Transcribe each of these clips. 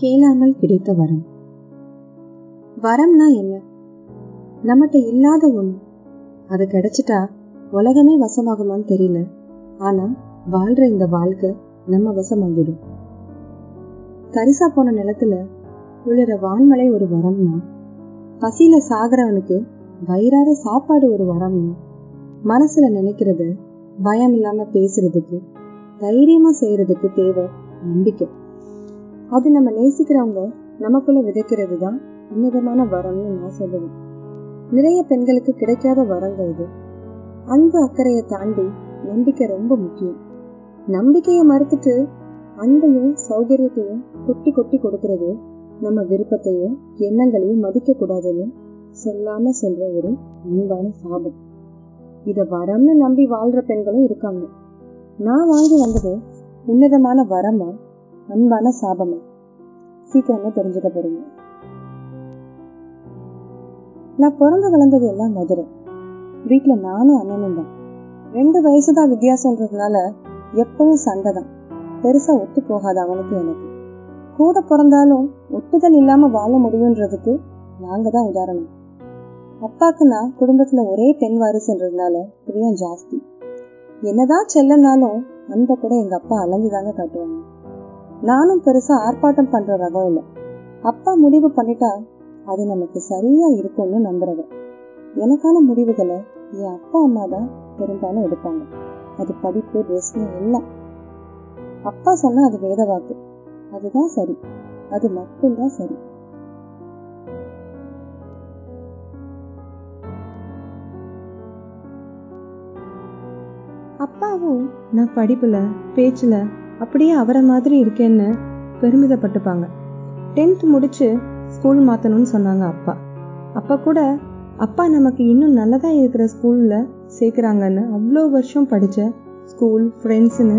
கேளாமல் கிடைத்த வரம். வரம்னா என்ன? நம்மகிட்ட இல்லாத ஒண்ணு. அது கிடைச்சிட்டா உலகமே வசமாகுமான்னு தெரியல, ஆனா வாழ்ற இந்த வாழ்க்கை நம்ம வசமாகிடும். தரிசா போன நிலத்துல உழுற வான்மலை ஒரு வரம்னா, பசியில சாகிறவனுக்கு வயிறார சாப்பாடு ஒரு வரம்னா, மனசுல நினைக்கிறத பயம் இல்லாம பேசுறதுக்கு தைரியமா செய்யறதுக்கு தேவை நம்பிக்கை. அது நம்ம நேசிக்கிறவங்க நமக்குள்ள விதைக்கிறது தான் உன்னதமான வரம்னு நான் சொல்லுவேன். நிறைய பெண்களுக்கு கிடைக்காத வரங்க இது. அன்பு அக்கறையை தாண்டி நம்பிக்கை ரொம்ப முக்கியம். நம்பிக்கையை மறுத்துட்டு அன்பையும் சௌகரியத்தையும் கொட்டி கொட்டி கொடுக்கறது நம்ம விருப்பத்தையும் எண்ணங்களையும் மதிக்க கூடாதுன்னு சொல்லாம சொல்ற ஒரு அன்பான சாபம். இத வரம்னு நம்பி வாழ்ற பெண்களும் இருக்காங்க. நான் வாங்கி வந்தது உன்னதமான வரமா அன்பான சாபமா? சீக்கிரமா தெரிஞ்சுக்க போறீங்க. நான் பிறந்து வளர்ந்தது எல்லாம் மதுரை. வீட்டுல நானும் அண்ணனும் தான். 2 வயசுதான் வித்தியாசம்ன்றதுனால எப்பவும் சண்டை தான். பெருசா ஒத்து போகாது அவனுக்கு எனக்கு. கூட பிறந்தாலும் ஒட்டுதல் இல்லாம வாழ முடியும்ன்றதுக்கு நாங்க தான் உதாரணம். அப்பாக்குன்னா குடும்பத்துல ஒரே பெண் வாரிசுன்றதுனால பிரியம் ஜாஸ்தி. என்னதான் செல்லனாலும் அன்பை கூட எங்க அப்பா அலைஞ்சுதாங்க காட்டுவாங்க. நானும் பெருசா ஆர்ப்பாட்டம் பண்ற ரகம் இல்லை. அப்பா முடிவு பண்ணிட்டா அது நமக்கு சரியா இருக்கும்னு நம்புறத. எனக்கான முடிவுகளை என் அப்பா அம்மா தான் பெரும்பாலும் எடுப்பாங்க. அது படிப்பு ட்ரெஸ்னு எல்லாம் அப்பா சொன்னா அது வேத வாக்கு. அதுதான் சரி, அது மட்டும்தான் சரி. அப்பாவும் நான் படிப்புல பேச்சுல அப்படியே அவரை மாதிரி இருக்கேன்னு பெருமிதப்பட்டுப்பாங்க. 10th முடிச்சு ஸ்கூல் மாத்தணும்னு சொன்னாங்க அப்பா. அப்பா கூட அப்பா நமக்கு இன்னும் நல்லதா இருக்கிற ஸ்கூல்ல சேர்க்கிறாங்கன்னு அவ்வளோ வருஷம் படிச்ச ஸ்கூல் ஃப்ரெண்ட்ஸ்ன்னு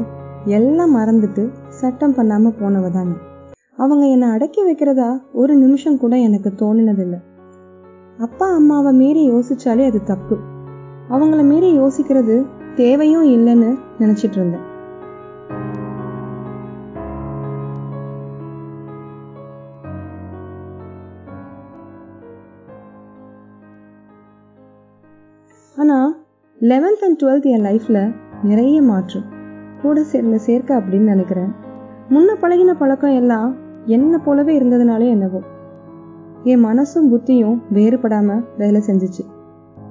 எல்லாம் மறந்துட்டு சட்டம் பண்ணாம போனவதாங்க. அவங்க என்னை அடக்கி வைக்கிறதா ஒரு நிமிஷம் கூட எனக்கு தோணினதில்லை. அப்பா அம்மாவை மீறி யோசிச்சாலே அது தப்பு. அவங்கள மீறி யோசிக்கிறது தேவையும் இல்லைன்னு நினைச்சிட்டு இருந்தேன். ஆனா 11th அண்ட் 12th என் லைஃப்ல நிறைய மாற்றம். கூட சேர்க்க அப்படின்னு நினைக்கிறேன். முன்ன பழகின பழக்கம் எல்லாம் என்ன போலவே இருந்ததுனாலே என்னவோ என் மனசும் புத்தியும் வேறுபடாம வேலை செஞ்சிச்சு.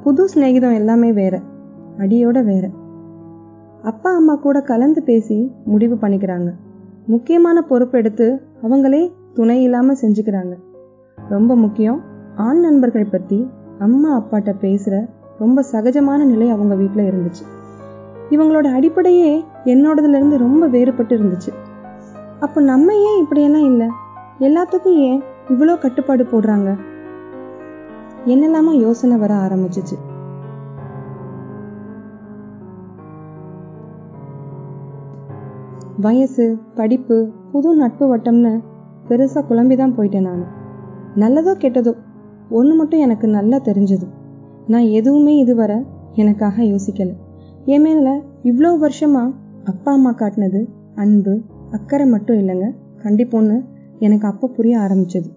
புது ஸ்நேகிதம் எல்லாமே வேற, அடியோட வேற. அப்பா அம்மா கூட கலந்து பேசி முடிவு பண்ணிக்கிறாங்க. முக்கியமான பொறுப்பெடுத்து அவங்களே துணை இல்லாம செஞ்சுக்கிறாங்க. ரொம்ப முக்கியம், ஆண் நண்பர்கள் பத்தி அம்மா அப்பாட்ட பேசுற ரொம்ப சகஜமான நிலை அவங்க வீட்டுல இருந்துச்சு. இவங்களோட அடிப்படையே என்னோடதுல இருந்து ரொம்ப வேறுபட்டு இருந்துச்சு. அப்போ நம்ம ஏன் இப்படியெல்லாம் இல்லை, எல்லாத்துக்கும் ஏன் இவ்வளோ கட்டுப்பாடு போடுறாங்க என்னெல்லாமோ யோசனை வர ஆரம்பிச்சிச்சு. வயசு, படிப்பு, புது நட்பு வட்டம்னு பெருசா குழம்பிதான் போயிட்டேன் நான். நல்லதோ கெட்டதோ ஒன்று மட்டும் எனக்கு நல்லா தெரிஞ்சது, நான் எதுவுமே இதுவரை எனக்காக யோசிக்கலை. என் மேல இவ்வளோ வருஷமா அப்பா அம்மா காட்டினது அன்பு அக்கறை மட்டும் இல்லைங்க, கண்டிப்போன்னு எனக்கு அப்போ புரிய ஆரம்பிச்சது.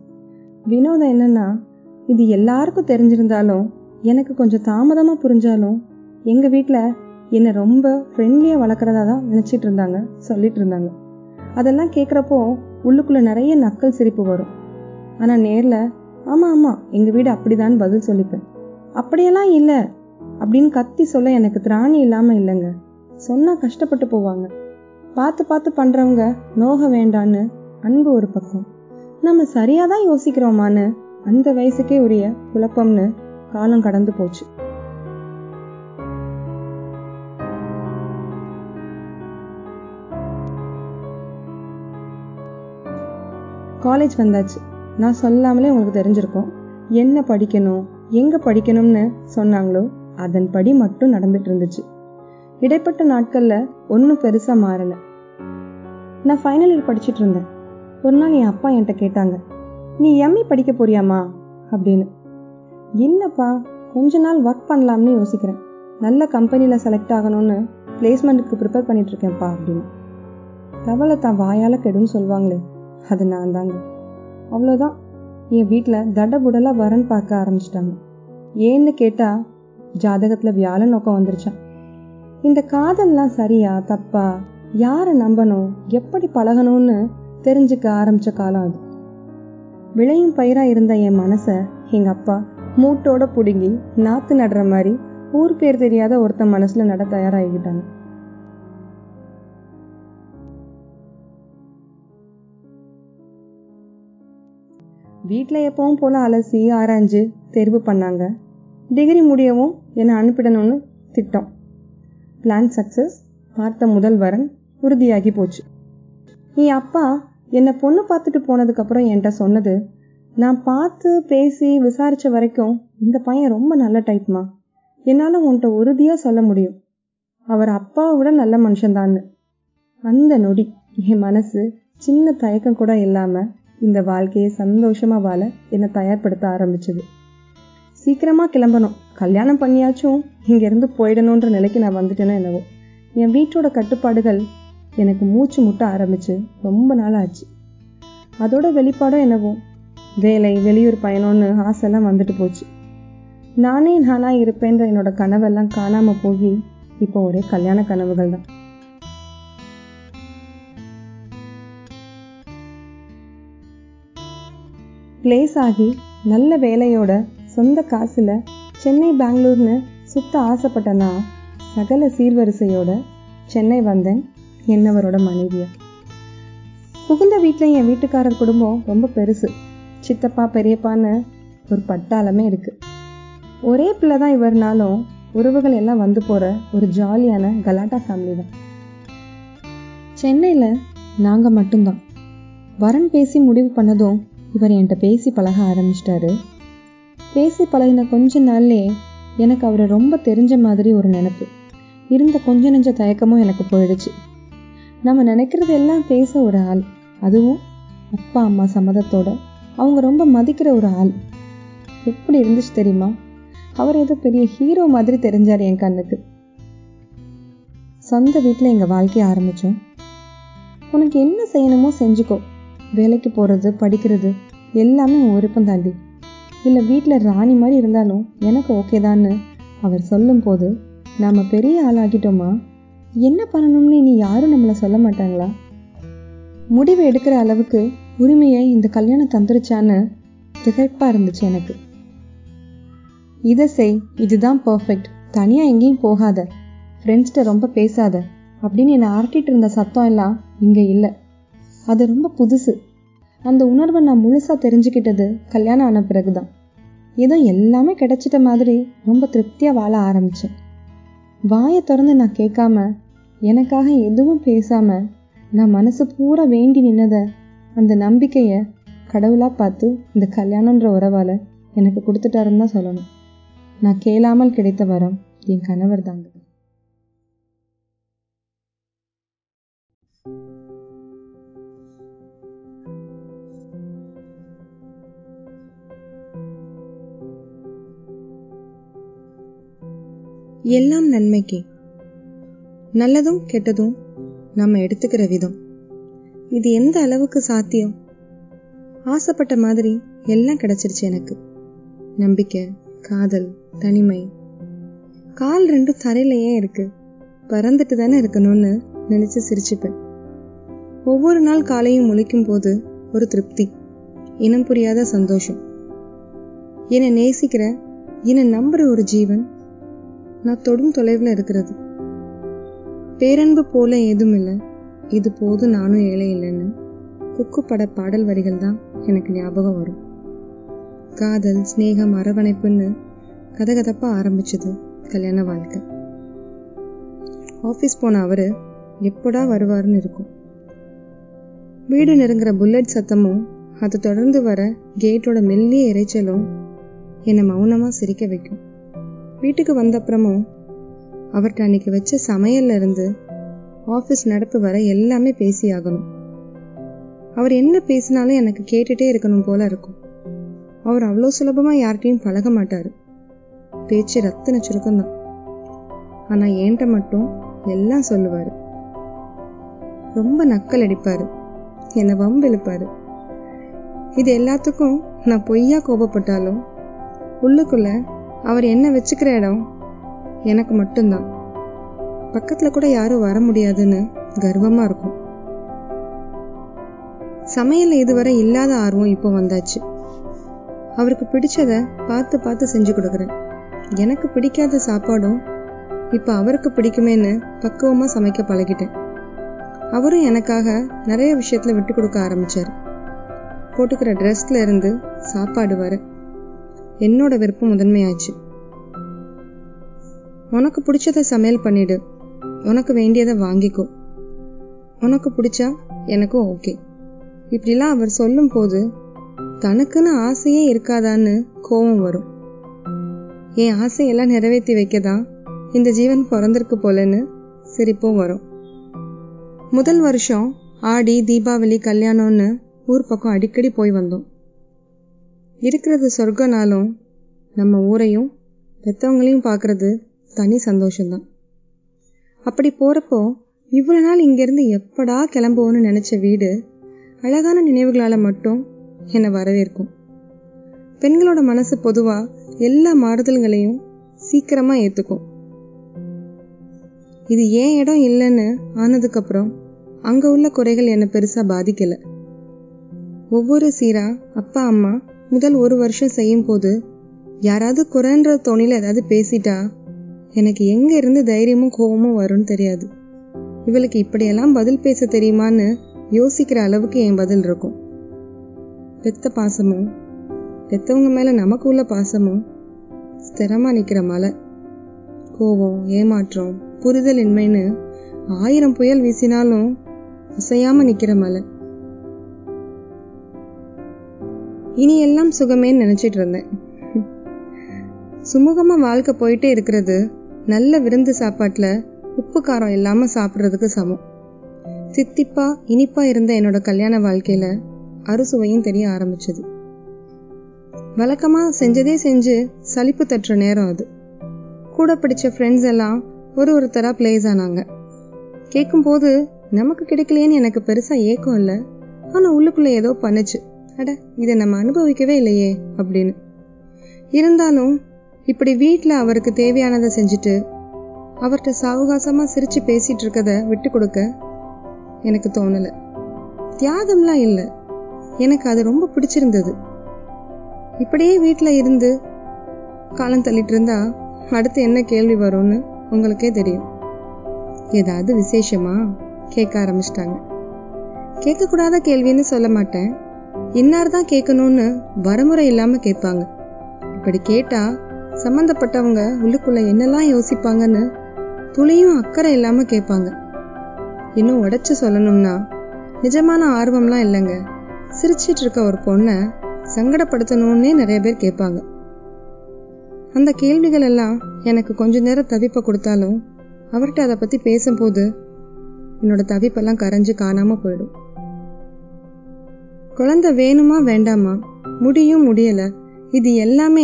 வினோதம் என்னன்னா, இது எல்லாருக்கும் தெரிஞ்சிருந்தாலும் எனக்கு கொஞ்சம் தாமதமா புரிஞ்சாலும் எங்க வீட்டுல என்னை ரொம்ப ஃப்ரெண்ட்லியா வளர்க்குறதா தான் நினைச்சிட்டு இருந்தாங்க, சொல்லிட்டு இருந்தாங்க. அதெல்லாம் கேட்குறப்போ உள்ளுக்குள்ள நிறைய நக்கல் சிரிப்பு வரும். ஆனா நேர்ல ஆமா ஆமா எங்க வீடு அப்படிதான் பதில் சொல்லிப்பேன். அப்படியெல்லாம் இல்லை அப்படின்னு கத்தி சொல்ல எனக்கு திராணி இல்லாம இல்லைங்க. சொன்னா கஷ்டப்பட்டு போவாங்க. பார்த்து பார்த்து பண்றவங்க நோக வேண்டான்னு அன்பு ஒரு பக்கம், நம்ம சரியாதான் யோசிக்கிறோமான்னு அந்த வயசுக்கே உரிய குழப்பம்னு காலம் கடந்து போச்சு. காலேஜ் வந்தாச்சு. நான் சொல்லாமலே உங்களுக்கு தெரிஞ்சிருக்கோம் என்ன படிக்கணும் எங்க படிக்கணும்னு சொன்னாங்களோ அதன்படி மட்டும் நடந்துட்டு இருந்துச்சு. இடைப்பட்ட நாட்கள்ல ஒன்னும் பெருசா மாறல. நான் ஃபைனல் இயர் படிச்சுட்டு இருந்தேன். ஒரு நாள் என் அப்பா என்கிட்ட கேட்டாங்க, நீ எம்இ படிக்க போறியாமா அப்படின்னு. இல்லப்பா, கொஞ்ச நாள் ஒர்க் பண்ணலாம்னு யோசிக்கிறேன், நல்ல கம்பெனியில செலக்ட் ஆகணும்னு பிளேஸ்மெண்ட்டுக்கு ப்ரிப்பேர் பண்ணிட்டு இருக்கேன்ப்பா அப்படின்னு. தவளை தான் வாயால கெடுன்னு சொல்லுவாங்களே அது நான் தாங்க. அவ்வளோதான். என் வீட்டில் தடபுடலாக வரன்னு பார்க்க ஆரம்பிச்சிட்டாங்க. ஏன்னு கேட்டால் ஜாதகத்தில் வியாழ நோக்கம் வந்துருச்சான். இந்த காதல்லாம் சரியா தப்பா, யாரை நம்பணும், எப்படி பழகணும்னு தெரிஞ்சுக்க ஆரம்பித்த காலம் அது. விளையும் பயிராக இருந்த என் மனசை எங்கள் அப்பா மூட்டோட பிடுங்கி நாற்று நடுற மாதிரி ஊர் பேர் தெரியாத ஒருத்தன் மனசில் நட தயாராகிக்கிட்டாங்க. வீட்டில் எப்பவும் போல் அலசி ஆராய்ஞ்சு தெரிவு பண்ணாங்க. டிகிரி முடியவும் என்னை அனுப்பிடணும்னு திட்டம். Plan success. பார்த்த முதல் வரன் உறுதியாகி போச்சு. என் அப்பா என்னை பொண்ணு பார்த்துட்டு போனதுக்கப்புறம் என்கிட்ட சொன்னது, நான் பார்த்து பேசி விசாரித்த வரைக்கும் இந்த பையன் ரொம்ப நல்ல டைப்மா, என்னால் உன்கிட்ட உறுதியாக சொல்ல முடியும், அவர் அப்பாவை விட நல்ல மனுஷன்தான்னு. அந்த நொடி என் மனசு சின்ன தயக்கம் கூட இல்லாமல் இந்த வாழ்க்கையை சந்தோஷமாக வாழ என்னை தயார்படுத்த ஆரம்பிச்சது. சீக்கிரமாக கிளம்பணும், கல்யாணம் பண்ணியாச்சும் இங்கேருந்து போயிடணுன்ற நிலைக்கு நான் வந்துட்டேன்னா என்னவோ. என் வீட்டோட கட்டுப்பாடுகள் எனக்கு மூச்சு முட்ட ஆரம்பிச்சு ரொம்ப நாள் ஆச்சு. அதோட வெளிப்பாடும் என்னவோ வேலை, வெளியூர் பயணம்னு ஆசைலாம் வந்துட்டு போச்சு. நானே நானாக இருப்பேன்ற என்னோட கனவெல்லாம் காணாமல் போய் இப்போ ஒரே கல்யாண கனவுகள் தான். பிளேஸ் ஆகி நல்ல வேலையோட சொந்த காசில் சென்னை பெங்களூர்னு சுத்த ஆசைப்பட்டேன்னா சகல சீர்வரிசையோட சென்னை வந்தேன் என்னவரோட மனைவியா. புகுந்த வீட்டில் என் வீட்டுக்காரர் குடும்பம் ரொம்ப பெருசு. சித்தப்பா பெரியப்பான்னு ஒரு பட்டாளமே இருக்குது. ஒரே பிள்ளை தான் இவர்னாலும் உறவுகள் எல்லாம் வந்து போகிற ஒரு ஜாலியான கலாட்டா ஃபேமிலி தான். சென்னையில் நாங்கள் மட்டும்தான். வரன் பேசி முடிவு பண்ணதும் இவர் என்கிட்ட பேசி பழக ஆரம்பிச்சிட்டாரு. பேசி பழகின கொஞ்ச நாள்லே எனக்கு அவரை ரொம்ப தெரிஞ்ச மாதிரி ஒரு நினப்பு. இருந்த கொஞ்ச நெஞ்ச தயக்கமும் எனக்கு போயிடுச்சு. நம்ம நினைக்கிறது எல்லாம் பேச ஒரு ஆள், அதுவும் அப்பா அம்மா சம்மதத்தோட அவங்க ரொம்ப மதிக்கிற ஒரு ஆள் எப்படி இருந்துச்சு தெரியுமா? அவர் ஏதோ பெரிய ஹீரோ மாதிரி தெரிஞ்சார் என் கண்ணுக்கு. சொந்த வீட்டில் எங்கள் வாழ்க்கையை ஆரம்பித்தோம். உனக்கு என்ன செய்யணுமோ செஞ்சுக்கோ, வேலைக்கு போகிறது, படிக்கிறது எல்லாமே விருப்பம் தாண்டி, இல்லை வீட்டில் ராணி மாதிரி இருந்தாலும் எனக்கு ஓகே தான்னு அவர் சொல்லும் போது நாம் பெரிய ஆளாகிட்டோமா? என்ன பண்ணணும்னு இனி யாரும் நம்மளை சொல்ல மாட்டாங்களா? முடிவு எடுக்கிற அளவுக்கு உரிமையை இந்த கல்யாணம் தந்துருச்சான்னு திகைப்பாக இருந்துச்சு எனக்கு. இதை செய், இதுதான் பர்ஃபெக்ட், தனியாக எங்கேயும் போகாத, ஃப்ரெண்ட்ஸ்கிட்ட ரொம்ப பேசாத அப்படின்னு என்னை ஆர்ட்டிகிட்டு இருந்த சத்தம் எல்லாம் இங்கே இல்லை. அது ரொம்ப புதுசு. அந்த உணர்வை நான் முழுசாக தெரிஞ்சுக்கிட்டது கல்யாணம் ஆன பிறகு தான். ஏதோ எல்லாமே கிடைச்சிட்ட மாதிரி ரொம்ப திருப்தியாக வாழ ஆரம்பித்தேன். வாயை திறந்து நான் கேட்காம, எனக்காக எதுவும் பேசாமல், நான் மனசு பூரா வேண்டி நின்னதை, அந்த நம்பிக்கையை கடவுளாக பார்த்து இந்த கல்யாணன்ற உறவால் எனக்கு கொடுத்துட்டாருன்னு தான் சொல்லணும். நான் கேளாமல் கிடைத்த வரம் என் கணவர் தாங்க. எல்லாம் நன்மைக்கு. நல்லதும் கெட்டதும் நம்ம எடுத்துக்கிற விதம், இது எந்த அளவுக்கு சாத்தியம்? ஆசைப்பட்ட மாதிரி எல்லாம் கிடைச்சிருச்சு எனக்கு. நம்பிக்கை, காதல், தனிமை, கால் ரெண்டும் தரையிலேயே இருக்கு, பறந்துட்டு தானே இருக்கணும்னு நினைச்சு சிரிச்சுப்பேன். ஒவ்வொரு நாள் காலையும் முழிக்கும் போது ஒரு திருப்தி, இனம் புரியாத சந்தோஷம். என்னை நேசிக்கிற, என்னை நம்புற ஒரு ஜீவன் நான் தொடும் தொலைவில் இருக்கிறது. பேரன்பு போல ஏதும் இல்லை, இது போது நானும் ஏழை இல்லைன்னு குக்குப்பட பாடல் வரிகள் தான் எனக்கு ஞாபகம் வரும். காதல், ஸ்நேகம், அரவணைப்புன்னு கதகதப்பாக ஆரம்பிச்சது கல்யாண வாழ்க்கை. ஆஃபீஸ் போன அவர் எப்படா வருவார்னு இருக்கும். வீடு நெருங்குற புல்லட் சத்தமும் அது தொடர்ந்து வர கேட்டோட மெல்லிய இறைச்சலும் என்னை மௌனமாக சிரிக்க வைக்கும். வீட்டுக்கு வந்த அப்புறமும் அவர்கிட்ட அன்னைக்கு வச்ச சமையல்ல இருந்து ஆஃபீஸ் நடப்பு வர எல்லாமே பேசி ஆகணும். அவர் என்ன பேசினாலும் எனக்கு கேட்டுட்டே இருக்கணும் போல இருக்கும். அவர் அவ்வளோ சுலபமாக யார்கிட்டையும் பழக மாட்டார். பேச்சு ரத்தின சுருக்கம்தான். ஆனால் என்கிட்ட மட்டும் எல்லாம் சொல்லுவார். ரொம்ப நக்கல் அடிப்பார், என்னை வம்பிழுப்பார். இது எல்லாத்துக்கும் நான் பொய்யா கோபப்பட்டாலும் உள்ளுக்குள்ள அவர் என்ன வச்சுக்கிற இடம் எனக்கு மட்டும்தான். பக்கத்தில் கூட யாரும் வர முடியாதுன்னு கர்வமாக இருக்கும். சமையலில் இதுவரை இல்லாத ஆர்வம் இப்போ வந்தாச்சு. அவருக்கு பிடிச்சதை பார்த்து பார்த்து செஞ்சு கொடுக்குறேன். எனக்கு பிடிக்காத சாப்பாடும் இப்போ அவருக்கு பிடிக்குமேன்னு பக்குவமாக சமைக்க பழகிட்டேன். அவரும் எனக்காக நிறைய விஷயத்தில் விட்டு கொடுக்க ஆரம்பித்தார். போட்டுக்கிற ட்ரெஸ்ல இருந்து சாப்பாடு வர என்னோட விருப்பம் முதன்மையாச்சு. உனக்கு பிடிச்சதை சமையல் பண்ணிடு, உனக்கு வேண்டியதை வாங்கிக்கோ, உனக்கு பிடிச்சா எனக்கும் ஓகே, இப்படிலாம் அவர் சொல்லும் போது தனக்குன்னு ஆசையே இருக்காதான்னு கோபம் வரும். என் ஆசையெல்லாம் நிறைவேற்றி வைக்கதான் இந்த ஜீவன் பிறந்திருக்கு போலன்னு சிரிப்பும் வரும். முதல் வருஷம் ஆடி, தீபாவளி, கல்யாணம்னு ஊர் பக்கம் அடிக்கடி போய் வந்தோம். இருக்கிறது சொர்க்கனாலும் நம்ம ஊரையும் பெற்றவங்களையும் பார்க்குறது தனி சந்தோஷம்தான். அப்படி போகிறப்போ இவ்வளோ நாள் இங்கேருந்து எப்படா கிளம்புவோன்னு நினச்ச வீடு அழகான நினைவுகளால் மட்டும் என்னை வரவேற்கும். பெண்களோட மனசு பொதுவாக எல்லா மாறுதல்களையும் சீக்கிரமாக ஏற்றுக்கும். இது ஏன் இடம் இல்லைன்னு ஆனதுக்கப்புறம் அங்கே உள்ள குறைகள் என்னை பெருசாக பாதிக்கலை. ஒவ்வொரு சீரா அப்பா அம்மா முதல் ஒரு வருஷம் செய்யும் போது யாராவது குறைன்ற தோணியில் ஏதாவது பேசிட்டா எனக்கு எங்கே இருந்து தைரியமும் கோபமும் வரும்னு தெரியாது. இவளுக்கு இப்படியெல்லாம் பதில் பேச தெரியுமான்னு யோசிக்கிற அளவுக்கு என் பதில் இருக்கும். பெத்த பாசமும் பெற்றவங்க மேலே நமக்கு உள்ள பாசமும் ஸ்திரமாக நிற்கிற மலை. கோபம், ஏமாற்றம், புரிதல் இன்மைன்னு 1000 புயல் வீசினாலும் அசையாமல் நிற்கிற மலை. இனி எல்லாம் சுகமேன்னு நினச்சிட்டு இருந்தேன். சுமூகமாக வாழ்க்கை போயிட்டே இருக்கிறது நல்ல விருந்து சாப்பாட்டில் உப்பு காரம் இல்லாமல் சாப்பிட்றதுக்கு சமம். தித்திப்பாக இனிப்பாக இருந்த என்னோட கல்யாண வாழ்க்கையில் அறுசுவையும் தெரிய ஆரம்பிச்சது. வழக்கமாக செஞ்சதே செஞ்சு சலிப்பு தட்டுற நேரம் அது. கூட பிடிச்ச ஃப்ரெண்ட்ஸ் எல்லாம் ஒருத்தராக ப்ளேஸ் ஆனாங்க. கேட்கும்போது நமக்கு கிடைக்கலையேன்னு எனக்கு பெருசாக ஏக்கம் இல்லை. ஆனால் உள்ளுக்குள்ளே ஏதோ பண்ணுச்சு, அட இதை நம்ம அனுபவிக்கவே இல்லையே அப்படின்னு. இருந்தாலும் இப்படி வீட்டில் அவருக்கு தேவையானதை செஞ்சுட்டு அவர்கிட்ட சாவகாசமாக சிரித்து பேசிகிட்டு இருக்கதை விட்டு கொடுக்க எனக்கு தோணலை. தியாகம்லாம் இல்லை, எனக்கு அது ரொம்ப பிடிச்சிருந்தது. இப்படியே வீட்டில் இருந்து காலம் தள்ளிட்டு இருந்தா அடுத்து என்ன கேள்வி வரும்னு உங்களுக்கே தெரியும். ஏதாவது விசேஷமா கேட்க ஆரம்பிச்சிட்டாங்க. கேட்கக்கூடாத கேள்வின்னு சொல்ல மாட்டேன், இன்னார் தான் கேட்கணும்னு வரமுறை இல்லாமல் கேட்பாங்க. இப்படி கேட்டால் சம்மந்தப்பட்டவங்க உள்ளுக்குள்ளே என்னெல்லாம் யோசிப்பாங்கன்னு துளியும் அக்கறை இல்லாமல் கேட்பாங்க. இன்னும் உடச்சி சொல்லணும்னா நிஜமான ஆர்வம்லாம் இல்லைங்க, சிரிச்சிட்டு இருக்க ஒரு பொண்ணை சங்கடப்படுத்தணும்னே நிறைய பேர் கேட்பாங்க. அந்த கேள்விகள் எல்லாம் எனக்கு கொஞ்ச நேரம் தவிப்பை கொடுத்தாலும் அவர்கிட்ட அதை பற்றி பேசும்போது என்னோட தவிப்பெல்லாம் கரைஞ்சு காணாமல் போயிடும். குழந்தை வேணுமா வேண்டாமா, முடியும் முடியலை, இது எல்லாமே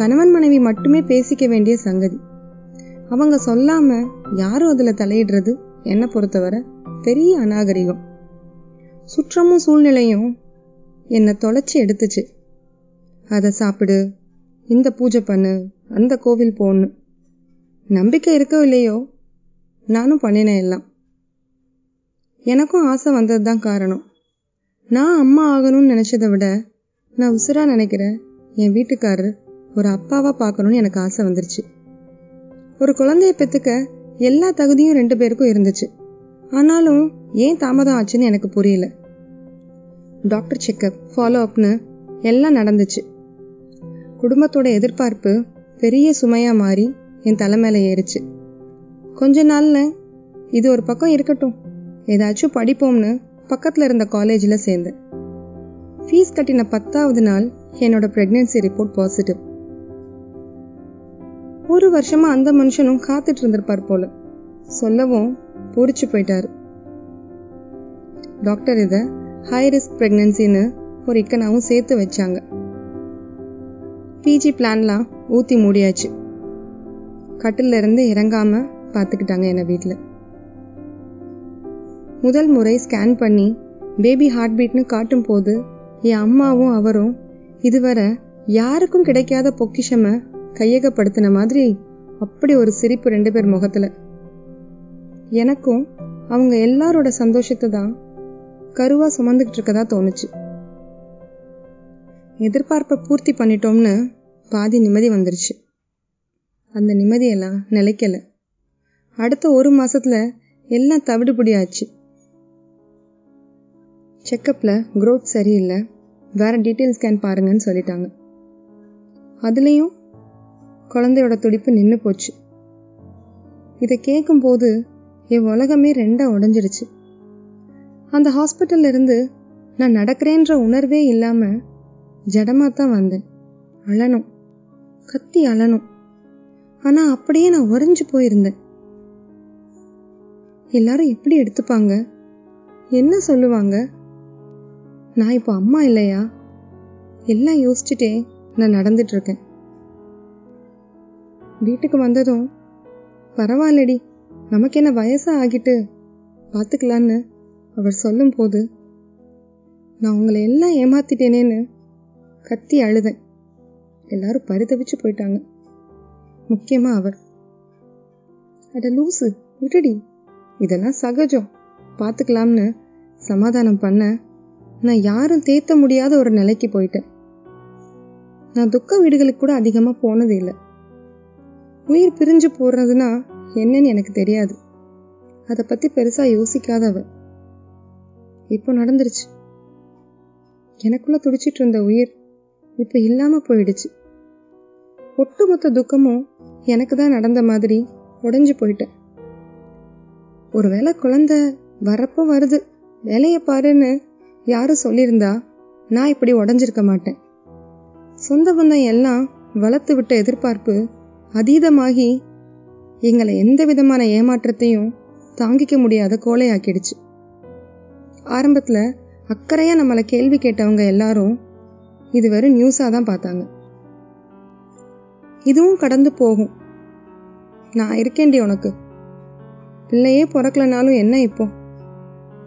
கணவன் மனைவி மட்டுமே பேசிக்க வேண்டிய சங்கதி. அவங்க சொல்லாமல் யாரும் அதில் தலையிடுறது என்னை பொறுத்தவரை பெரிய அநாகரிகம். சுற்றமும் சூழ்நிலையும் என்னை தொலைச்சி எடுத்துச்சு. அதை சாப்பிடு, இந்த பூஜை பண்ணு, அந்த கோவில் போன்னு நம்பிக்கை இருக்கோ இல்லையோ நானும் பண்ணினேன். எல்லாம் எனக்கும் ஆசை வந்தது தான் காரணம். நான் அம்மா ஆகணும்னு நினச்சதை விட நான் உசுராக நினைக்கிறேன் என் வீட்டுக்காரர் ஒரு அப்பாவாக பார்க்கணுன்னு எனக்கு ஆசை வந்துருச்சு. ஒரு குழந்தைய பெற்றுக்க எல்லா தகுதியும் 2 பேருக்கும் இருந்துச்சு. ஆனாலும் ஏன் தாமதம் ஆச்சுன்னு எனக்கு புரியல. டாக்டர் செக்கப், ஃபாலோ அப்னு எல்லாம் நடந்துச்சு. குடும்பத்தோட எதிர்பார்ப்பு பெரிய சுமையாக மாறி என் தலை மேலே ஏறிச்சு. கொஞ்ச நாளில் இது ஒரு பக்கம் இருக்கட்டும் ஏதாச்சும் படிப்போம்னு பக்கத்தில் இருந்த காலேஜில் சேர்ந்தேன். ஃபீஸ் கட்டின 10வது நாள் என்னோட ப்ரெக்னன்சி ரிப்போர்ட் பாசிட்டிவ். ஒரு வருஷமா அந்த மனுஷனும் காத்துட்டு இருந்திருப்பார் போல. சொல்லவும் பூரிச்சு போயிட்டாரு. டாக்டர் இதை ஹை ரிஸ்க் ப்ரெக்னன்சின்னு ஒரு இக்கனாவும் சேர்த்து வச்சாங்க. பிஜி பிளான்லாம் ஊற்றி மூடியாச்சு. கட்டில இருந்து இறங்காம பார்த்துக்கிட்டாங்க என்னை வீட்டில். முதல் முறை ஸ்கேன் பண்ணி பேபி ஹார்ட் பீட்னு காட்டும் போது என் அம்மாவும் அவரும் இதுவரை யாருக்கும் கிடைக்காத பொக்கிஷம கையகப்படுத்தின மாதிரி அப்படி ஒரு சிரிப்பு ரெண்டு பேர் முகத்துல. எனக்கும் அவங்க எல்லாரோட சந்தோஷத்தை தான் கருவா சுமந்துக்கிட்டு இருக்கதா தோணுச்சு. எதிர்பார்ப்பை பூர்த்தி பண்ணிட்டோம்னு பாதி நிம்மதி வந்துருச்சு. அந்த நிம்மதியெல்லாம் நிலைக்கல. அடுத்த ஒரு மாசத்துல எல்லாம் தவிடுபடியாச்சு. செக்கப்ல குரோத் சரியில்லை, வேற டீட்டெயில் ஸ்கேன் பாருங்கன்னு சொல்லிட்டாங்க. அதுலேயும் குழந்தையோட துடிப்பு நின்று போச்சு. இதை கேட்கும்போது என் உலகமே ரெண்டா உடைஞ்சிடுச்சு. அந்த ஹாஸ்பிட்டல்ல இருந்து நான் நடக்கிறேன்ற உணர்வே இல்லாம ஜடமா தான் வந்தேன். அழனும், கத்தி அழனும். ஆனா அப்படியே நான் உறைஞ்சு போயிருந்தேன். எல்லாரும் எப்படி எடுத்துப்பாங்க, என்ன சொல்லுவாங்க, நான் இப்போ அம்மா இல்லையா, எல்லாம் யோசிச்சுட்டே நான் நடந்துட்டு இருக்கேன். வீட்டுக்கு வந்ததும் பரவாயில்லடி, நமக்கு என்ன வயசா ஆகிட்டு, பார்த்துக்கலான்னு அவர் சொல்லும் போது நான் உங்களை எல்லாம் ஏமாத்திட்டேனேன்னு கத்தி அழுதேன். எல்லாரும் பரிதவிச்சு போயிட்டாங்க, முக்கியமா அவர். அட லூசு விட்டுடி, இதெல்லாம் சகஜம், பார்த்துக்கலாம்னு சமாதானம் பண்ண நான் யாரும் தேத்த முடியாத ஒரு நிலைக்கு போயிட்டேன். நான் துக்க வீடுகளுக்கு கூட அதிகமா போனது இல்லை. உயிர் பிரிஞ்சு போறதுன்னா என்னன்னு எனக்கு தெரியாது, அதை பத்தி பெருசா யோசிக்காதவ. இப்போ நடந்துருச்சு. எனக்குள்ள துடிச்சிட்டு இருந்த உயிர் இப்ப இல்லாம போயிடுச்சு. ஒட்டுமொத்த துக்கமும் எனக்கு தான் நடந்த மாதிரி உடைஞ்சு போயிட்டேன். ஒருவேளை குழந்தை வரப்போ வருது, வேலையை பாருன்னு யாரும் சொல்லியிருந்தா நான் இப்படி உடஞ்சிருக்க மாட்டேன். சொந்த பந்தம் எல்லாம் வளர்த்து விட்ட எதிர்பார்ப்பு அதீதமாகி எங்களை எந்த விதமான ஏமாற்றத்தையும் தாங்கிக்க முடியாத கோலையாக்கிடுச்சு. ஆரம்பத்துல அக்கறையா நம்மளை கேள்வி கேட்டவங்க எல்லாரும் இது வெறும் நியூஸா தான் பார்த்தாங்க. இதுவும் கடந்து போகும், நான் இருக்கேண்டி உனக்கு, பிள்ளையே பிறக்கலனாலும் என்ன இப்போ,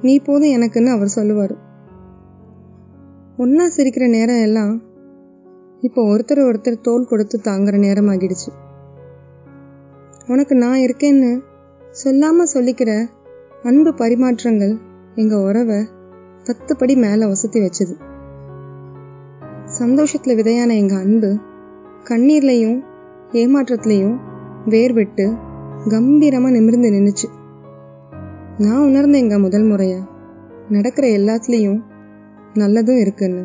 நீ போதும் எனக்குன்னு அவர் சொல்லுவாரு. ஒன்னா சிரிக்கிற நேரம் எல்லாம் இப்போ ஒருத்தர் ஒருத்தர் தோல் கொடுத்து தாங்குற நேரம் ஆகிடுச்சு. உனக்கு நான் இருக்கேன்னு சொல்லாம சொல்லிக்கிற அன்பு பரிமாற்றங்கள் எங்க உறவை 10 படி மேல வசதி வச்சது. சந்தோஷத்துல விதையான எங்க அன்பு கண்ணீர்லையும் ஏமாற்றத்திலையும் வேர்விட்டு கம்பீரமா நிமிர்ந்து நின்னுச்சு. நான் உணர்ந்த எங்க முதல் முறையா நடக்கிற எல்லாத்துலயும் நல்லதும் இருக்குன்னு.